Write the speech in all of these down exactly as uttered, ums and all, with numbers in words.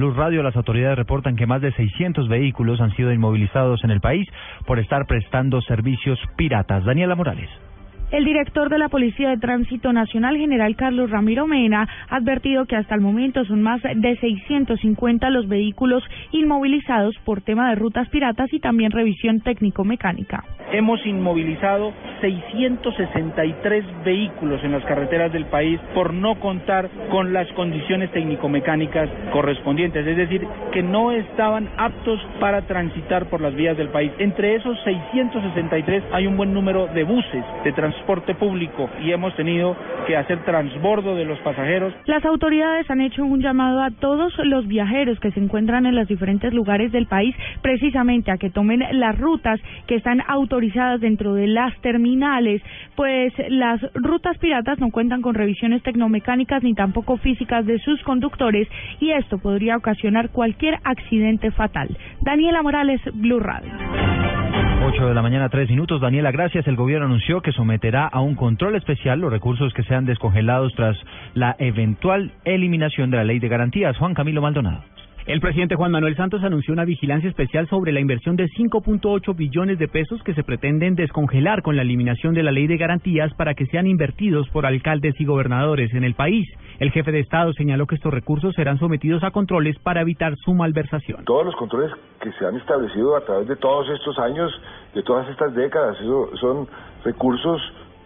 Luz Radio, las autoridades reportan que más de seiscientos vehículos han sido inmovilizados en el país por estar prestando servicios piratas. Daniela Morales. El director de la Policía de Tránsito Nacional, general Carlos Ramiro Mena, ha advertido que hasta el momento son más de seiscientos cincuenta los vehículos inmovilizados por tema de rutas piratas y también revisión técnico-mecánica. Hemos inmovilizado seiscientos sesenta y tres vehículos en las carreteras del país por no contar con las condiciones técnico-mecánicas correspondientes, es decir, que no estaban aptos para transitar por las vías del país. Entre esos seiscientos sesenta y tres hay un buen número de buses de transporte público y hemos tenido que hacer transbordo de los pasajeros. Las autoridades han hecho un llamado a todos los viajeros que se encuentran en los diferentes lugares del país, precisamente a que tomen las rutas que están autorizadas dentro de las terminales, pues las rutas piratas no cuentan con revisiones tecnomecánicas ni tampoco físicas de sus conductores y esto podría ocasionar cualquier accidente fatal. Daniela Morales, Blue Radio. ocho de la mañana, tres minutos. Daniela, gracias. El gobierno anunció que someterá a un control especial los recursos que sean descongelados tras la eventual eliminación de la ley de garantías. Juan Camilo Maldonado. El presidente Juan Manuel Santos anunció una vigilancia especial sobre la inversión de cinco punto ocho billones de pesos que se pretenden descongelar con la eliminación de la ley de garantías para que sean invertidos por alcaldes y gobernadores en el país. El jefe de Estado señaló que estos recursos serán sometidos a controles para evitar su malversación. Todos los controles que se han establecido a través de todos estos años, de todas estas décadas, eso son recursos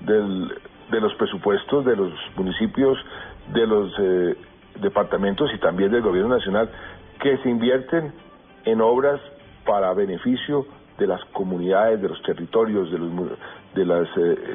del, de los presupuestos de los municipios, de los eh, departamentos y también del gobierno nacional, que se invierten en obras para beneficio de las comunidades, de los territorios, de los de las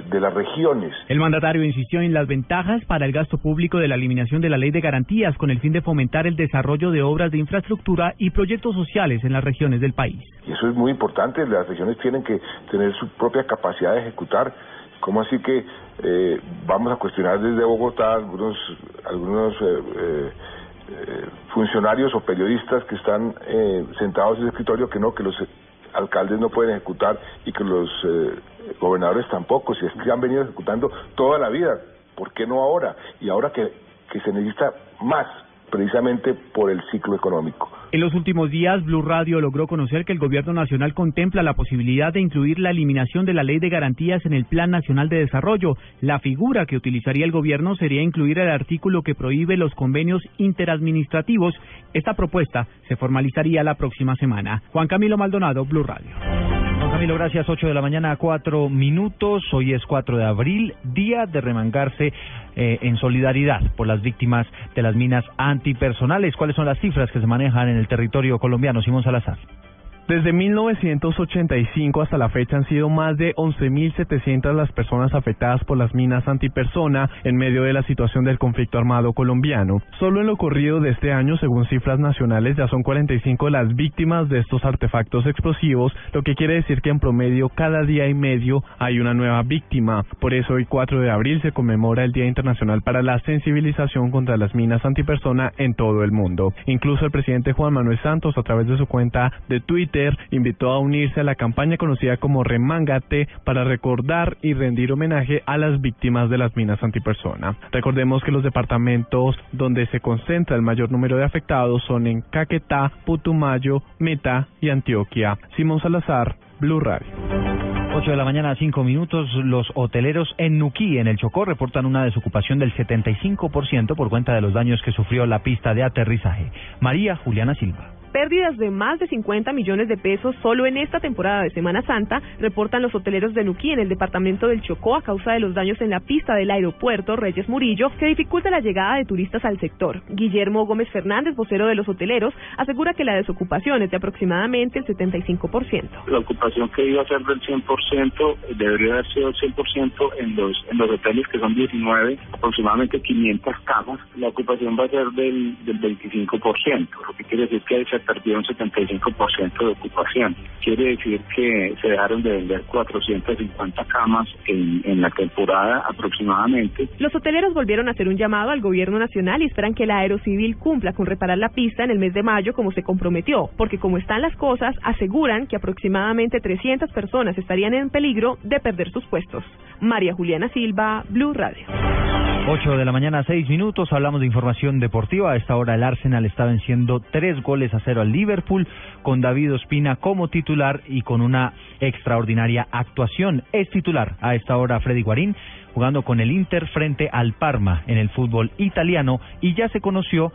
de las regiones. El mandatario insistió en las ventajas para el gasto público de la eliminación de la ley de garantías con el fin de fomentar el desarrollo de obras de infraestructura y proyectos sociales en las regiones del país. Y eso es muy importante, las regiones tienen que tener su propia capacidad de ejecutar. ¿Cómo así que eh, vamos a cuestionar desde Bogotá algunos algunos eh, eh, eh, funcionarios o periodistas que están eh, sentados en el escritorio que no, que los alcaldes no pueden ejecutar y que los eh, gobernadores tampoco, si es que han venido ejecutando toda la vida, ¿por qué no ahora? Y ahora que, que se necesita más, precisamente por el ciclo económico. En los últimos días, Blue Radio logró conocer que el gobierno nacional contempla la posibilidad de incluir la eliminación de la ley de garantías en el Plan Nacional de Desarrollo. La figura que utilizaría el gobierno sería incluir el artículo que prohíbe los convenios interadministrativos. Esta propuesta se formalizaría la próxima semana. Juan Camilo Maldonado, Blue Radio. Camilo, gracias. ocho de la mañana, cuatro minutos. Hoy es cuatro de abril, día de remangarse eh, en solidaridad por las víctimas de las minas antipersonales. ¿Cuáles son las cifras que se manejan en el territorio colombiano? Simón Salazar. Desde mil novecientos ochenta y cinco hasta la fecha han sido más de once mil setecientas las personas afectadas por las minas antipersona en medio de la situación del conflicto armado colombiano. Solo en lo corrido de este año, según cifras nacionales, ya son cuarenta y cinco las víctimas de estos artefactos explosivos, lo que quiere decir que en promedio cada día y medio hay una nueva víctima. Por eso hoy cuatro de abril se conmemora el Día Internacional para la Sensibilización contra las Minas Antipersona en todo el mundo. Incluso el presidente Juan Manuel Santos, a través de su cuenta de Twitter, invitó a unirse a la campaña conocida como Remángate para recordar y rendir homenaje a las víctimas de las minas antipersona. Recordemos que los departamentos donde se concentra el mayor número de afectados son en Caquetá, Putumayo, Meta y Antioquia. Simón Salazar, Blue Radio. ocho de la mañana, cinco minutos. Los hoteleros en Nuquí, en el Chocó, reportan una desocupación del setenta y cinco por ciento por cuenta de los daños que sufrió la pista de aterrizaje. María Juliana Silva. Pérdidas de más de cincuenta millones de pesos solo en esta temporada de Semana Santa reportan los hoteleros de Nuquí en el departamento del Chocó a causa de los daños en la pista del aeropuerto Reyes Murillo que dificulta la llegada de turistas al sector. Guillermo Gómez Fernández, vocero de los hoteleros, asegura que la desocupación es de aproximadamente el setenta y cinco por ciento. La ocupación que iba a ser del cien por ciento debería haber sido el cien por ciento en los, en los hoteles que son diecinueve, aproximadamente quinientas camas. La ocupación va a ser del, del veinticinco por ciento, lo que quiere decir que hay perdió un setenta y cinco por ciento de ocupación. Quiere decir que se dejaron de vender cuatrocientas cincuenta camas en, en la temporada aproximadamente. Los hoteleros volvieron a hacer un llamado al gobierno nacional y esperan que la Aerocivil cumpla con reparar la pista en el mes de mayo como se comprometió, porque como están las cosas, aseguran que aproximadamente trescientas personas estarían en peligro de perder sus puestos. María Juliana Silva, Blue Radio. ocho de la mañana, seis minutos, hablamos de información deportiva. A esta hora el Arsenal está venciendo tres goles a cero al Liverpool, con David Ospina como titular y con una extraordinaria actuación. Es titular a esta hora Freddy Guarín, jugando con el Inter frente al Parma en el fútbol italiano, y ya se conoció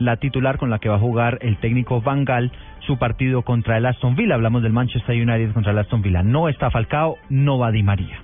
la titular con la que va a jugar el técnico Van Gaal su partido contra el Aston Villa. Hablamos del Manchester United contra el Aston Villa. No está Falcao, no va Di María.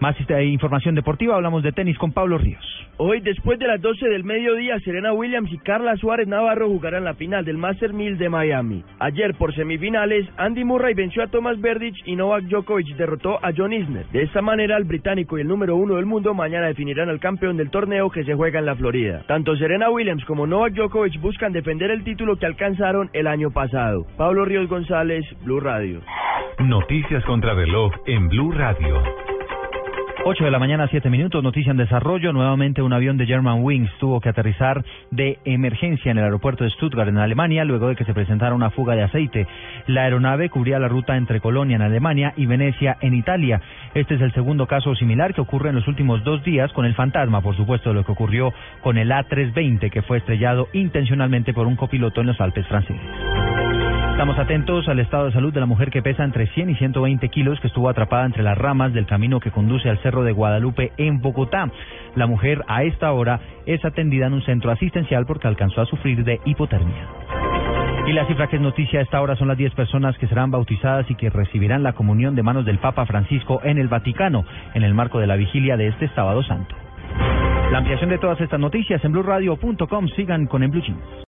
Más información deportiva, hablamos de tenis con Pablo Ríos. Hoy, después de las doce del mediodía, Serena Williams y Carla Suárez Navarro jugarán la final del Master mil de Miami. Ayer, por semifinales, Andy Murray venció a Tomas Berdych y Novak Djokovic derrotó a John Isner. De esta manera, el británico y el número uno del mundo mañana definirán al campeón del torneo que se juega en la Florida. Tanto Serena Williams como Novak Djokovic buscan defender el título que alcanzaron el año pasado. Pablo Ríos González, Blue Radio. Noticias contra reloj en Blue Radio. ocho de la mañana, siete minutos, noticia en desarrollo. Nuevamente un avión de German Wings tuvo que aterrizar de emergencia en el aeropuerto de Stuttgart, en Alemania, luego de que se presentara una fuga de aceite. La aeronave cubría la ruta entre Colonia, en Alemania, y Venecia, en Italia. Este es el segundo caso similar que ocurre en los últimos dos días, con el fantasma, por supuesto, de lo que ocurrió con el A trescientos veinte, que fue estrellado intencionalmente por un copiloto en los Alpes franceses. Estamos atentos al estado de salud de la mujer que pesa entre cien y ciento veinte kilos, que estuvo atrapada entre las ramas del camino que conduce al Cerro de Guadalupe en Bogotá. La mujer a esta hora es atendida en un centro asistencial porque alcanzó a sufrir de hipotermia. Y la cifra que es noticia a esta hora son las diez personas que serán bautizadas y que recibirán la comunión de manos del Papa Francisco en el Vaticano, en el marco de la vigilia de este Sábado Santo. La ampliación de todas estas noticias en blue radio punto com. Sigan con En Blue Jeans.